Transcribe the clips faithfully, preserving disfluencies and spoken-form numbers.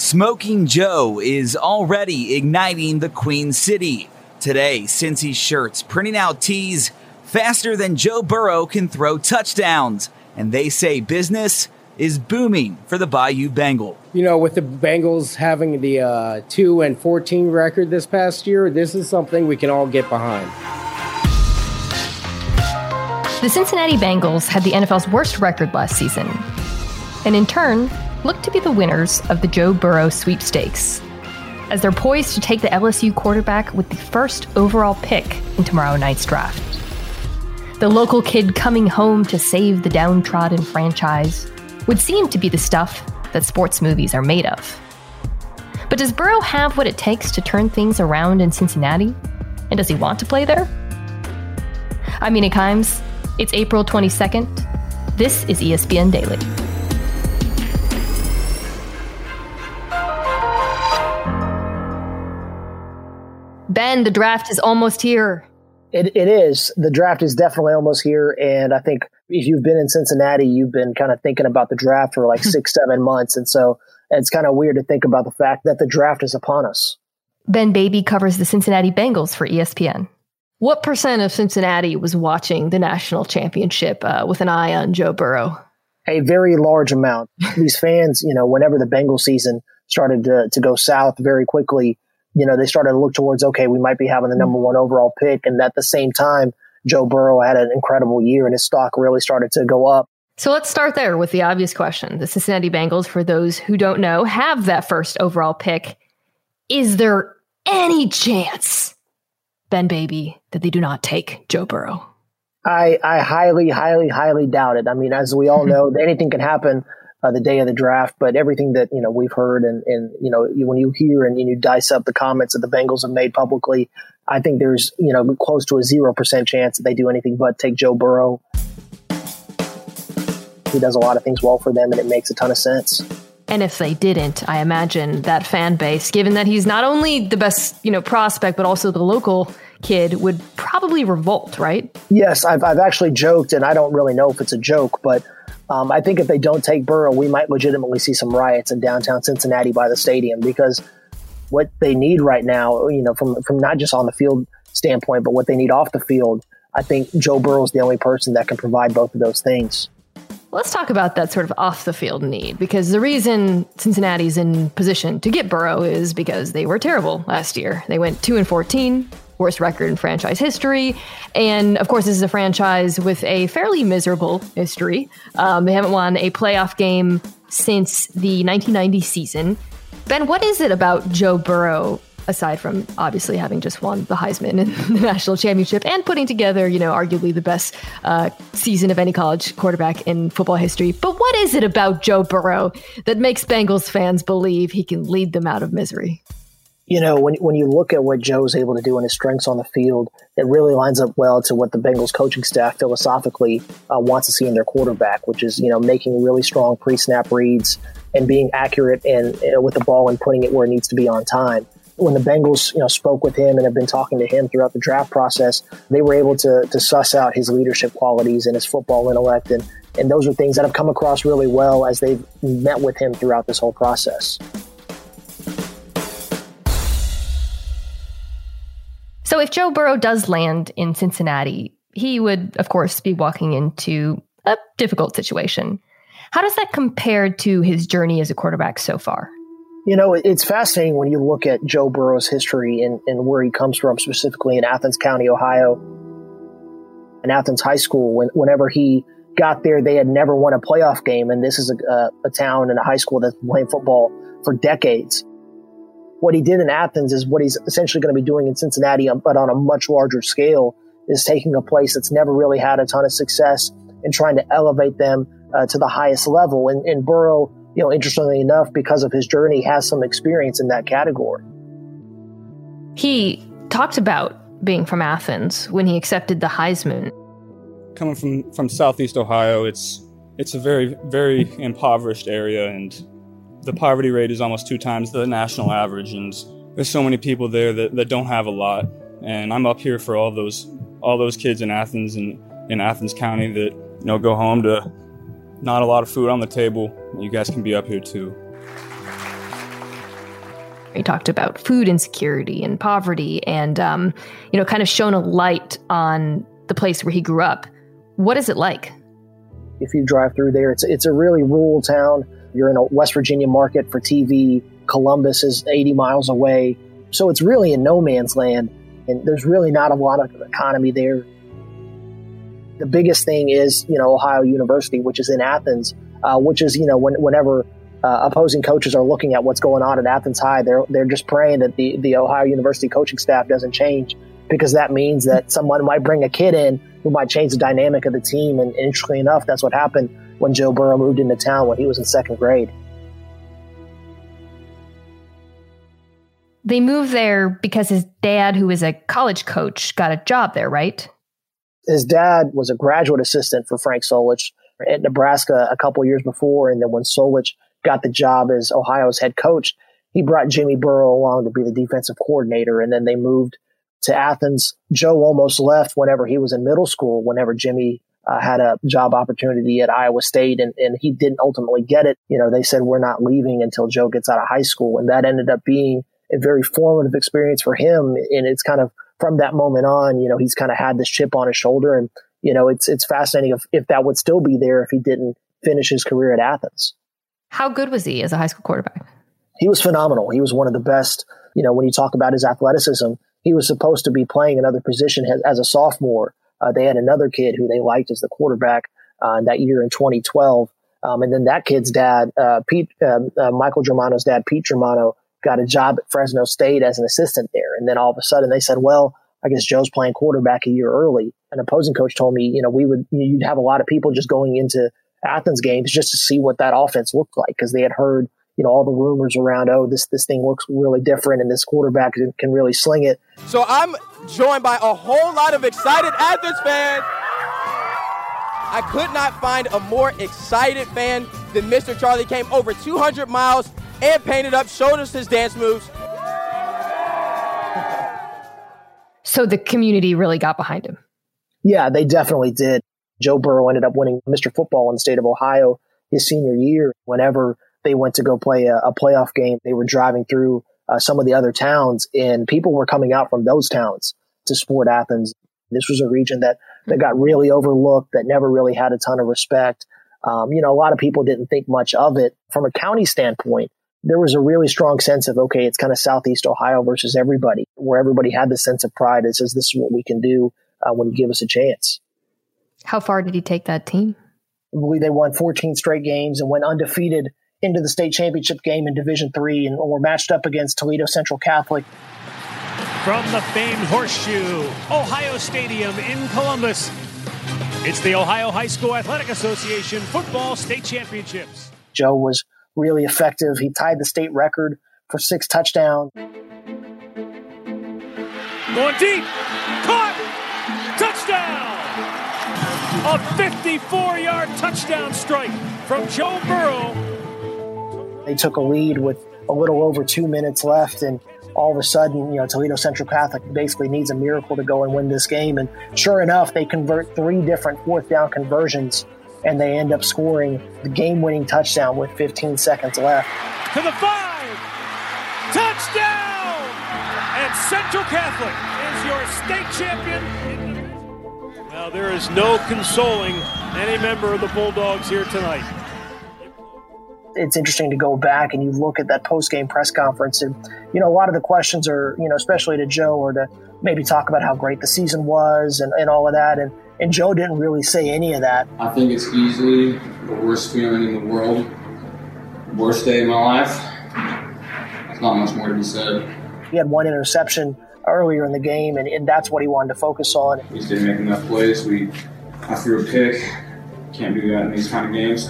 Smoking Joe is already igniting the Queen City. Today, Cincy shirts printing out tees faster than Joe Burrow can throw touchdowns. And they say business is booming for the Bayou Bengal. You know, with the Bengals having the uh, two and fourteen record this past year, this is something we can all get behind. The Cincinnati Bengals had the N F L's worst record last season. And in turn, look to be the winners of the Joe Burrow sweepstakes, as they're poised to take the L S U quarterback with the first overall pick in tomorrow night's draft. The local kid coming home to save the downtrodden franchise would seem to be the stuff that sports movies are made of. But does Burrow have what it takes to turn things around in Cincinnati? And does he want to play there? I'm Nina Kimes. It's April twenty-second. This is E S P N Daily. Ben, the draft is almost here. It, it is. The draft is definitely almost here. And I think if you've been in Cincinnati, you've been kind of thinking about the draft for like six, seven months. And so it's kind of weird to think about the fact that the draft is upon us. Ben Baby covers the Cincinnati Bengals for E S P N. What percent of Cincinnati was watching the national championship uh, with an eye on Joe Burrow? A very large amount. These fans, you know, whenever the Bengals season started to, to go south very quickly, you know, they started to look towards, okay, we might be having the number one overall pick. And at the same time, Joe Burrow had an incredible year and his stock really started to go up. So let's start there with the obvious question. The Cincinnati Bengals, for those who don't know, have that first overall pick. Is there any chance, Ben Baby, that they do not take Joe Burrow? I, I highly, highly, highly doubt it. I mean, as we all know, anything can happen Uh, the day of the draft, but everything that, you know, we've heard and, and, you know, when you hear and you dissect the comments that the Bengals have made publicly, I think there's, you know, close to a zero percent chance that they do anything but take Joe Burrow. He does a lot of things well for them and it makes a ton of sense. And if they didn't, I imagine that fan base, given that he's not only the best, you know, prospect, but also the local kid, would probably revolt, right? Yes, I've, I've actually joked, and I don't really know if it's a joke, but Um, I think if they don't take Burrow, we might legitimately see some riots in downtown Cincinnati by the stadium, because what they need right now, you know, from from not just on the field standpoint, but what they need off the field, I think Joe Burrow is the only person that can provide both of those things. Let's talk about that sort of off the field need, because the reason Cincinnati's in position to get Burrow is because they were terrible last year. They went two and fourteen. Worst record in franchise history. And of course, this is a franchise with a fairly miserable history. Um, they haven't won a playoff game since the nineteen ninety season. Ben, what is it about Joe Burrow, aside from obviously having just won the Heisman and the national championship and putting together, you know, arguably the best uh, season of any college quarterback in football history? But what is it about Joe Burrow that makes Bengals fans believe he can lead them out of misery? You know, when when you look at what Joe's able to do and his strengths on the field, it really lines up well to what the Bengals coaching staff philosophically uh, wants to see in their quarterback, which is, you know, making really strong pre-snap reads and being accurate and, and with the ball and putting it where it needs to be on time. When the Bengals, you know, spoke with him and have been talking to him throughout the draft process, they were able to to suss out his leadership qualities and his football intellect. And, and those are things that have come across really well as they've met with him throughout this whole process. So if Joe Burrow does land in Cincinnati, he would, of course, be walking into a difficult situation. How does that compare to his journey as a quarterback so far? You know, it's fascinating when you look at Joe Burrow's history and, and where he comes from, specifically in Athens County, Ohio, and Athens High School. When, whenever he got there, they had never won a playoff game. And this is a, a, a town and a high school that's playing football for decades. What he did in Athens is what he's essentially going to be doing in Cincinnati, but on a much larger scale, is taking a place that's never really had a ton of success and trying to elevate them uh, to the highest level. And, and Burrow, you know, interestingly enough, because of his journey, has some experience in that category. He talked about being from Athens when he accepted the Heisman. Coming from, from Southeast Ohio, it's it's a very, very impoverished area, and the poverty rate is almost two times the national average, and there's so many people there that, that don't have a lot. And I'm up here for all those all those kids in Athens and in Athens County that, you know, go home to not a lot of food on the table. You guys can be up here too. He talked about food insecurity and poverty and, um, you know, kind of shone a light on the place where he grew up. What is it like? If you drive through there, it's it's a really rural town. You're in a West Virginia market for T V. Columbus is eighty miles away. So it's really in no man's land. And there's really not a lot of economy there. The biggest thing is, you know, Ohio University, which is in Athens, uh, which is, you know, when, whenever uh, opposing coaches are looking at what's going on at Athens High, they're they're just praying that the, the Ohio University coaching staff doesn't change, because that means that someone might bring a kid in who might change the dynamic of the team. And interestingly enough, that's what happened when Joe Burrow moved into town when he was in second grade. They moved there because his dad, who is a college coach, got a job there, right? His dad was a graduate assistant for Frank Solich at Nebraska a couple years before. And then when Solich got the job as Ohio's head coach, he brought Jimmy Burrow along to be the defensive coordinator. And then they moved to Athens. Joe almost left whenever he was in middle school, whenever Jimmy uh, had a job opportunity at Iowa State, and, and he didn't ultimately get it. You know, they said, we're not leaving until Joe gets out of high school. And that ended up being a very formative experience for him. And it's kind of from that moment on, you know, he's kind of had this chip on his shoulder. And, you know, it's it's fascinating if, if that would still be there if he didn't finish his career at Athens. How good was he as a high school quarterback? He was phenomenal. He was one of the best. You know, when you talk about his athleticism, he was supposed to be playing another position as, as a sophomore. Uh, they had another kid who they liked as the quarterback uh, that year in twenty twelve. Um, and then that kid's dad, uh, Pete, uh, uh, Michael Germano's dad, Pete Germano, got a job at Fresno State as an assistant there. And then all of a sudden they said, well, I guess Joe's playing quarterback a year early. An opposing coach told me, you know, we would, you'd have a lot of people just going into Athens games just to see what that offense looked like, because they had heard, you know, all the rumors around, oh, this this thing looks really different and this quarterback can really sling it. So I'm joined by a whole lot of excited Athens fans. I could not find a more excited fan than Mister Charlie. Came over two hundred miles and painted up, showed us his dance moves. So the community really got behind him. Yeah, they definitely did. Joe Burrow ended up winning Mister Football in the state of Ohio his senior year. Whenever they went to go play a, a playoff game, they were driving through uh, some of the other towns, and people were coming out from those towns to support Athens. This was a region that, that got really overlooked, that never really had a ton of respect. Um, you know, a lot of people didn't think much of it. From a county standpoint, there was a really strong sense of, okay, it's kind of Southeast Ohio versus everybody, where everybody had the sense of pride and says, this is what we can do uh, when you give us a chance. How far did he take that team? I believe they won fourteen straight games and went undefeated into the state championship game in Division three, and were matched up against Toledo Central Catholic. From the famed Horseshoe, Ohio Stadium in Columbus, it's the Ohio High School Athletic Association Football State Championships. Joe was really effective. He tied the state record for six touchdowns. Going deep, caught, touchdown! A fifty-four-yard touchdown strike from Joe Burrow. They took a lead with a little over two minutes left, and all of a sudden, you know, Toledo Central Catholic basically needs a miracle to go and win this game. And sure enough, they convert three different fourth down conversions, and they end up scoring the game-winning touchdown with fifteen seconds left. To the five, touchdown! And Central Catholic is your state champion. Now, there is no consoling any member of the Bulldogs here tonight. It's interesting to go back and you look at that post-game press conference, and, you know, a lot of the questions are, you know, especially to Joe, or to maybe talk about how great the season was and, and all of that. And, and Joe didn't really say any of that. I think it's easily the worst feeling in the world, worst day of my life. There's not much more to be said. He had one interception earlier in the game, and, and that's what he wanted to focus on. We just didn't make enough plays. We, I threw a pick. Can't do that in these kind of games.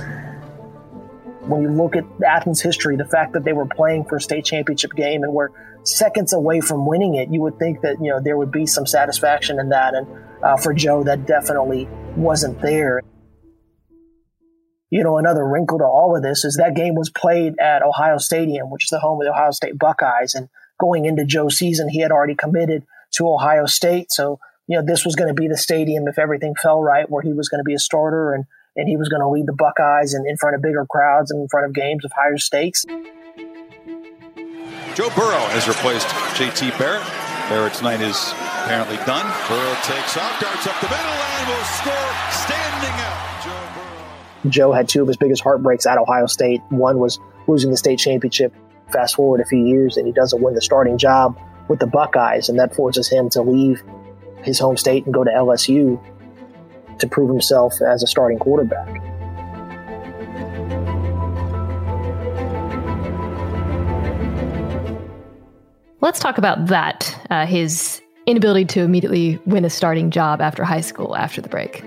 When you look at Athens history, the fact that they were playing for a state championship game and were seconds away from winning it, you would think that, you know, there would be some satisfaction in that. And uh, for Joe, that definitely wasn't there. You know, another wrinkle to all of this is that game was played at Ohio Stadium, which is the home of the Ohio State Buckeyes. And going into Joe's season, he had already committed to Ohio State. So, you know, this was going to be the stadium, if everything fell right, where he was going to be a starter and and he was going to lead the Buckeyes and in front of bigger crowds and in front of games of higher stakes. Joe Burrow has replaced J T Barrett. Barrett's night is apparently done. Burrow takes off, darts up the middle, and will score standing up. Joe Burrow. Joe had two of his biggest heartbreaks at Ohio State. One was losing the state championship. Fast forward a few years, and he doesn't win the starting job with the Buckeyes, and that forces him to leave his home state and go to L S U to prove himself as a starting quarterback. Let's talk about that, uh, his inability to immediately win a starting job after high school, after the break.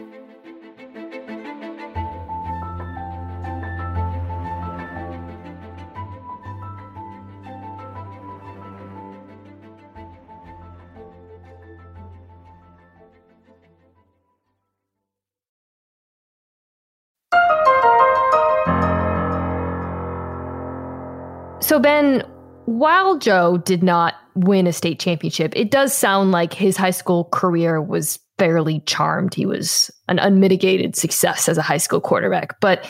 So, Ben, while Joe did not win a state championship, it does sound like his high school career was fairly charmed. He was an unmitigated success as a high school quarterback. But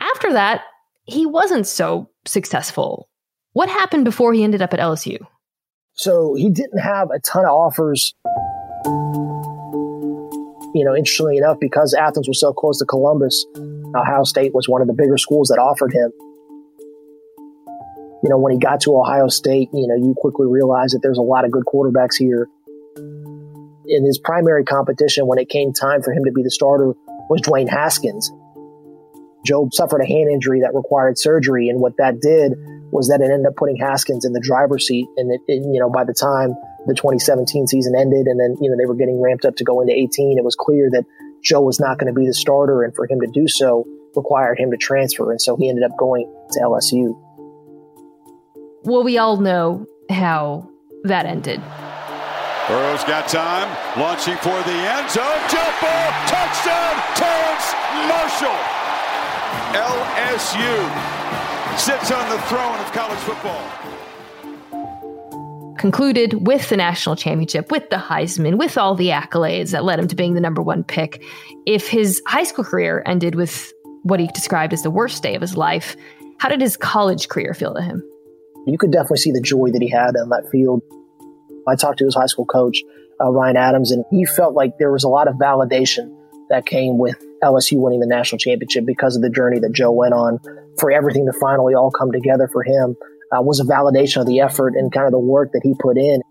after that, he wasn't so successful. What happened before he ended up at L S U? So he didn't have a ton of offers. You know, interestingly enough, because Athens was so close to Columbus, Ohio State was one of the bigger schools that offered him. You know, when he got to Ohio State, you know, you quickly realize that there's a lot of good quarterbacks here. And his primary competition when it came time for him to be the starter was Dwayne Haskins. Joe suffered a hand injury that required surgery, and what that did was that it ended up putting Haskins in the driver's seat. And, it, it, you know, by the time the twenty seventeen season ended and then, you know, they were getting ramped up to go into eighteen, it was clear that Joe was not going to be the starter, and for him to do so required him to transfer. And so he ended up going to L S U. Well, we all know how that ended. Burrow's got time, launching for the end zone, jump ball, touchdown, Terrence Marshall. L S U sits on the throne of college football. Concluded with the national championship, with the Heisman, with all the accolades that led him to being the number one pick. If his high school career ended with what he described as the worst day of his life, how did his college career feel to him? You could definitely see the joy that he had on that field. I talked to his high school coach, uh, Ryan Adams, and he felt like there was a lot of validation that came with L S U winning the national championship because of the journey that Joe went on. For everything to finally all come together for him uh, was a validation of the effort and kind of the work that he put in.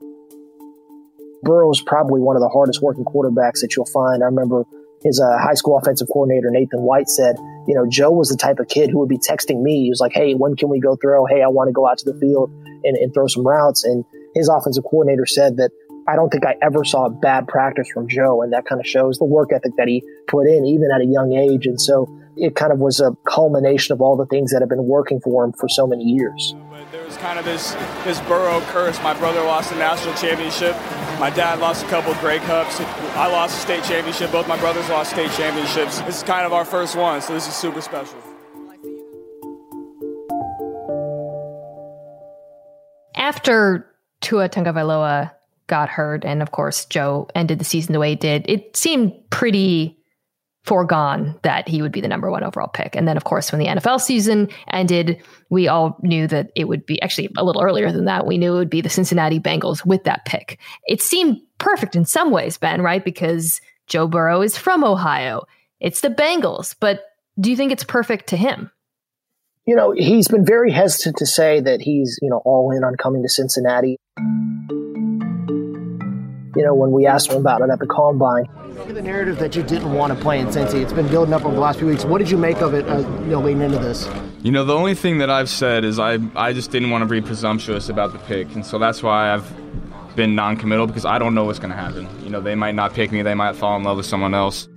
Burrow's probably one of the hardest working quarterbacks that you'll find. I remember his uh, high school offensive coordinator, Nathan White, said, you know, Joe was the type of kid who would be texting me. He was like, hey, when can we go throw? Hey, I want to go out to the field and, and throw some routes. And his offensive coordinator said that I don't think I ever saw bad practice from Joe. And that kind of shows the work ethic that he put in, even at a young age. And so it kind of was a culmination of all the things that have been working for him for so many years. But there was kind of this, this Burrow curse. My brother lost the national championship. My dad lost a couple of Grey Cups. I lost a state championship. Both my brothers lost state championships. This is kind of our first one, so this is super special. After Tua Tungavailoa got hurt, and of course Joe ended the season the way he did, it seemed pretty foregone that he would be the number one overall pick. And then, of course, when the N F L season ended, we all knew that it would be, actually a little earlier than that, we knew it would be the Cincinnati Bengals with that pick. It seemed perfect in some ways, Ben, right? Because Joe Burrow is from Ohio. It's the Bengals. But do you think it's perfect to him? You know, he's been very hesitant to say that he's, you know, all in on coming to Cincinnati. You know, when we asked him about it at the Combine. The narrative that you didn't want to play in Cincy, it's been building up over the last few weeks. What did you make of it, uh, you know, leading into this? You know, the only thing that I've said is I, I just didn't want to be presumptuous about the pick. And so that's why I've been non-committal, because I don't know what's going to happen. You know, they might not pick me. They might fall in love with someone else.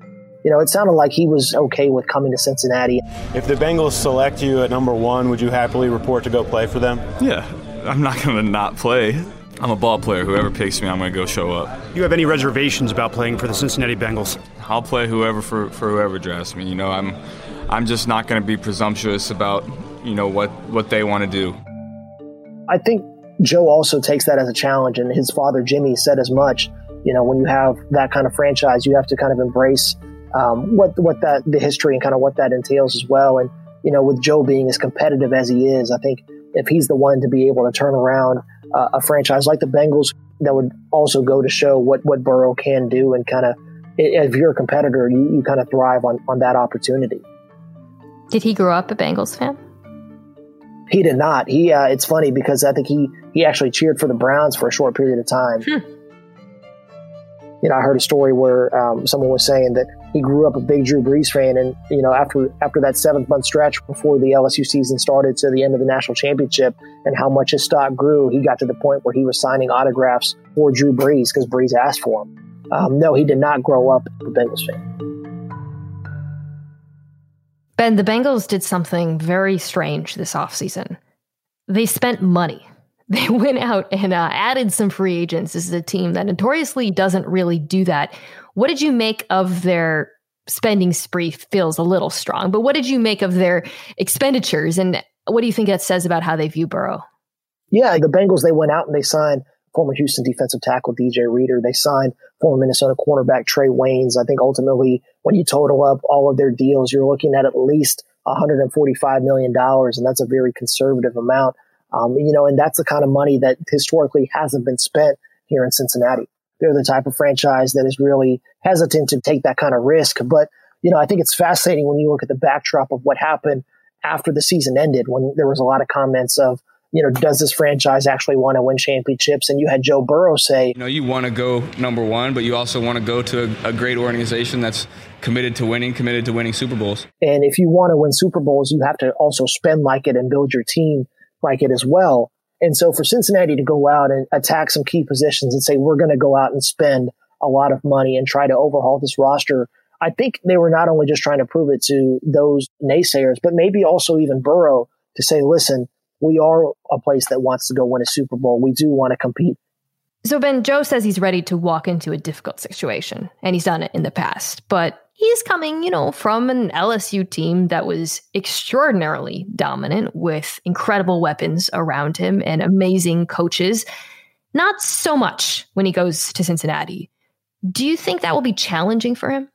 You know, it sounded like he was okay with coming to Cincinnati. If the Bengals select you at number one, would you happily report to go play for them? Yeah, I'm not going to not play. I'm a ball player. Whoever picks me, I'm going to go show up. Do you have any reservations about playing for the Cincinnati Bengals? I'll play whoever for, for whoever drafts me. You know, I'm I'm just not going to be presumptuous about, you know, what, what they want to do. I think Joe also takes that as a challenge, and his father, Jimmy, said as much. You know, when you have that kind of franchise, you have to kind of embrace um, what what that the history and kind of what that entails as well. And, you know, with Joe being as competitive as he is, I think if he's the one to be able to turn around uh, a franchise like the Bengals that would also go to show what, what Burrow can do, and kind of, if you're a competitor, you, you kind of thrive on, on that opportunity. Did he grow up a Bengals fan? He did not. He uh, it's funny because I think he, he actually cheered for the Browns for a short period of time. Hmm. You know, I heard a story where um, someone was saying that he grew up a big Drew Brees fan, and you know, after after that seventh month stretch before the L S U season started to the end of the national championship, and how much his stock grew, he got to the point where he was signing autographs for Drew Brees because Brees asked for him. Um, no, he did not grow up a Bengals fan. Ben, the Bengals did something very strange this offseason. They spent money. They went out and uh, added some free agents. This is a team that notoriously doesn't really do that. What did you make of their spending spree? Feels a little strong, but what did you make of their expenditures? And what do you think that says about how they view Burrow? Yeah, the Bengals, they went out and they signed former Houston defensive tackle D J Reader. They signed former Minnesota cornerback Trey Waynes. I think ultimately when you total up all of their deals, you're looking at at least one hundred forty-five million dollars, and that's a very conservative amount. Um, you know, and that's the kind of money that historically hasn't been spent here in Cincinnati. They're the type of franchise that is really hesitant to take that kind of risk. But, you know, I think it's fascinating when you look at the backdrop of what happened after the season ended, when there was a lot of comments of, you know, does this franchise actually want to win championships? And you had Joe Burrow say, you know, you want to go number one, but you also want to go to a, a great organization that's committed to winning, committed to winning Super Bowls. And if you want to win Super Bowls, you have to also spend like it and build your team like it as well. And so for Cincinnati to go out and attack some key positions and say, we're going to go out and spend a lot of money and try to overhaul this roster, I think they were not only just trying to prove it to those naysayers, but maybe also even Burrow to say, listen, we are a place that wants to go win a Super Bowl. We do want to compete. So Ben, Joe says he's ready to walk into a difficult situation, and he's done it in the past. But he's coming, you know, from an L S U team that was extraordinarily dominant with incredible weapons around him and amazing coaches. Not so much when he goes to Cincinnati. Do you think that will be challenging for him?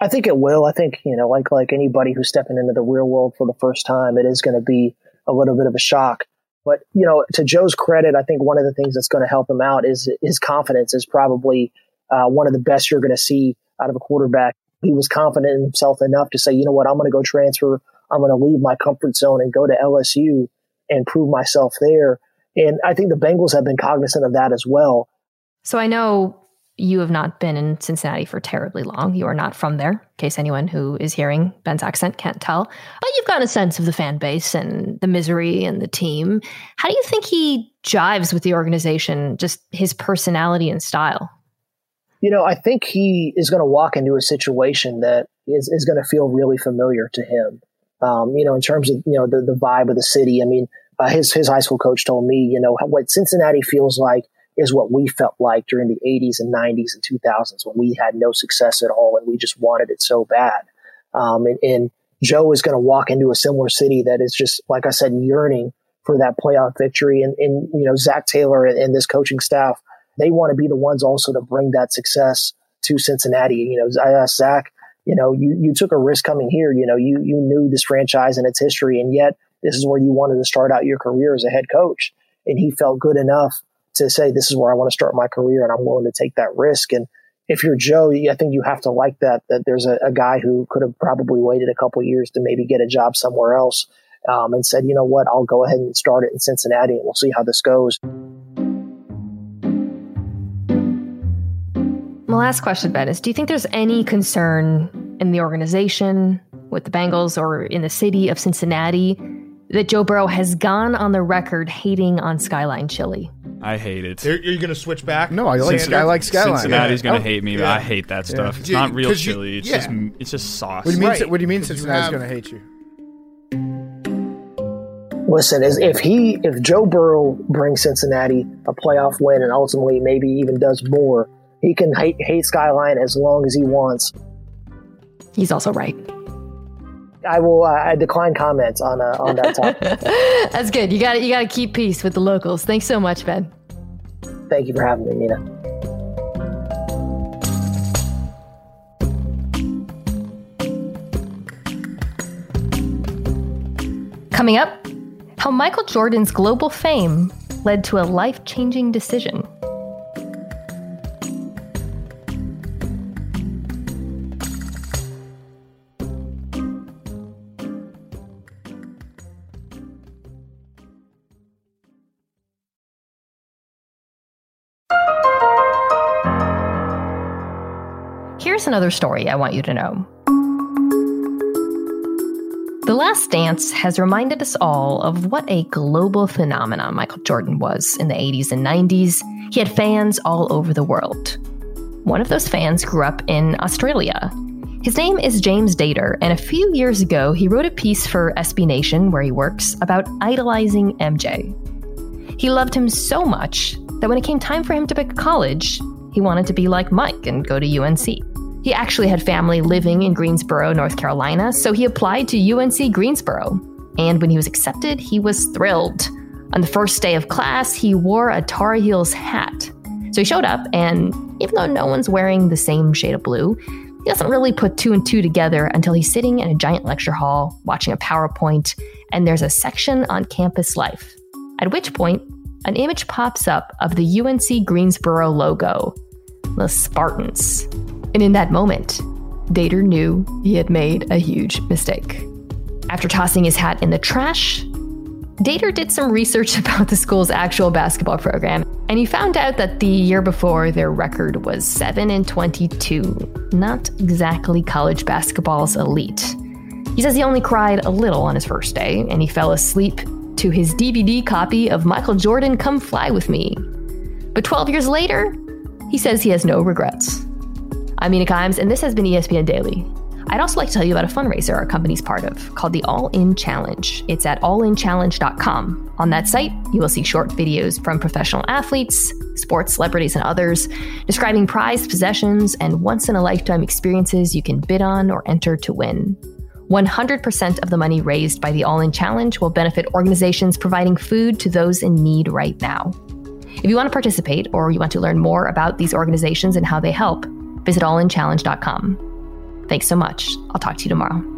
I think it will. I think, you know, like like anybody who's stepping into the real world for the first time, it is going to be a little bit of a shock. But, you know, to Joe's credit, I think one of the things that's going to help him out is his confidence is probably uh, one of the best you're going to see out of a quarterback. He was confident in himself enough to say, you know what, I'm going to go transfer. I'm going to leave my comfort zone and go to L S U and prove myself there. And I think the Bengals have been cognizant of that as well. So I know you have not been in Cincinnati for terribly long. You are not from there, in case anyone who is hearing Ben's accent can't tell. But you've got a sense of the fan base and the misery and the team. How do you think he jives with the organization, just his personality and style? You know, I think he is going to walk into a situation that is, is going to feel really familiar to him. Um, you know, in terms of, you know, the, the vibe of the city. I mean, uh, his, his high school coach told me, you know, what Cincinnati feels like is what we felt like during the eighties and nineties and two thousands when we had no success at all and we just wanted it so bad. Um, and, and Joe is going to walk into a similar city that is just, like I said, yearning for that playoff victory. And, and you know, Zach Taylor and, and this coaching staff, they want to be the ones also to bring that success to Cincinnati. You know, I asked Zach, you know, you, you took a risk coming here. You know, you, you knew this franchise and its history, and yet this is where you wanted to start out your career as a head coach. And he felt good enough to say, this is where I want to start my career and I'm willing to take that risk. And if you're Joe, I think you have to like that, that there's a, a guy who could have probably waited a couple of years to maybe get a job somewhere else um, and said, you know what, I'll go ahead and start it in Cincinnati and we'll see how this goes. My last question, Ben, is do you think there's any concern in the organization with the Bengals or in the city of Cincinnati that Joe Burrow has gone on the record hating on Skyline Chili? I hate it. Are you going to switch back? No, I like, I like Skyline. Cincinnati's yeah. going to oh, hate me, but yeah. I hate that stuff. Yeah. It's not real chili. You, it's, yeah. just, it's just sauce. What do you mean, right. what do you mean Cincinnati's going to hate you? Listen, if he, if Joe Burrow brings Cincinnati a playoff win and ultimately maybe even does more, he can hate, hate Skyline as long as he wants. He's also right. I will. Uh, I decline comments on uh, on that topic. That's good. You got You got to keep peace with the locals. Thanks so much, Ben. Thank you for having me, Nina. Coming up, how Michael Jordan's global fame led to a life-changing decision. Here's another story I want you to know. The Last Dance has reminded us all of what a global phenomenon Michael Jordan was in the eighties and nineties. He had fans all over the world. One of those fans grew up in Australia. His name is James Dater, and a few years ago, he wrote a piece for S B Nation, where he works, about idolizing M J. He loved him so much that when it came time for him to pick college, he wanted to be like Mike and go to U N C. He actually had family living in Greensboro, North Carolina, so he applied to U N C Greensboro. And when he was accepted, he was thrilled. On the first day of class, he wore a Tar Heels hat. So he showed up, and even though no one's wearing the same shade of blue, he doesn't really put two and two together until he's sitting in a giant lecture hall, watching a PowerPoint, and there's a section on campus life. At which point, an image pops up of the U N C Greensboro logo, the Spartans. And in that moment, Dater knew he had made a huge mistake. After tossing his hat in the trash, Dater did some research about the school's actual basketball program, and he found out that the year before, their record was seven and twenty-two, not exactly college basketball's elite. He says he only cried a little on his first day, and he fell asleep to his D V D copy of Michael Jordan, Come Fly With Me. But twelve years later, he says he has no regrets. I'm Nina Kimes, and this has been E S P N Daily. I'd also like to tell you about a fundraiser our company's part of called the All-In Challenge. It's at all in challenge dot com. On that site, you will see short videos from professional athletes, sports celebrities, and others describing prized possessions and once-in-a-lifetime experiences you can bid on or enter to win. one hundred percent of the money raised by the All-In Challenge will benefit organizations providing food to those in need right now. If you want to participate or you want to learn more about these organizations and how they help, visit all in challenge dot com. Thanks so much. I'll talk to you tomorrow.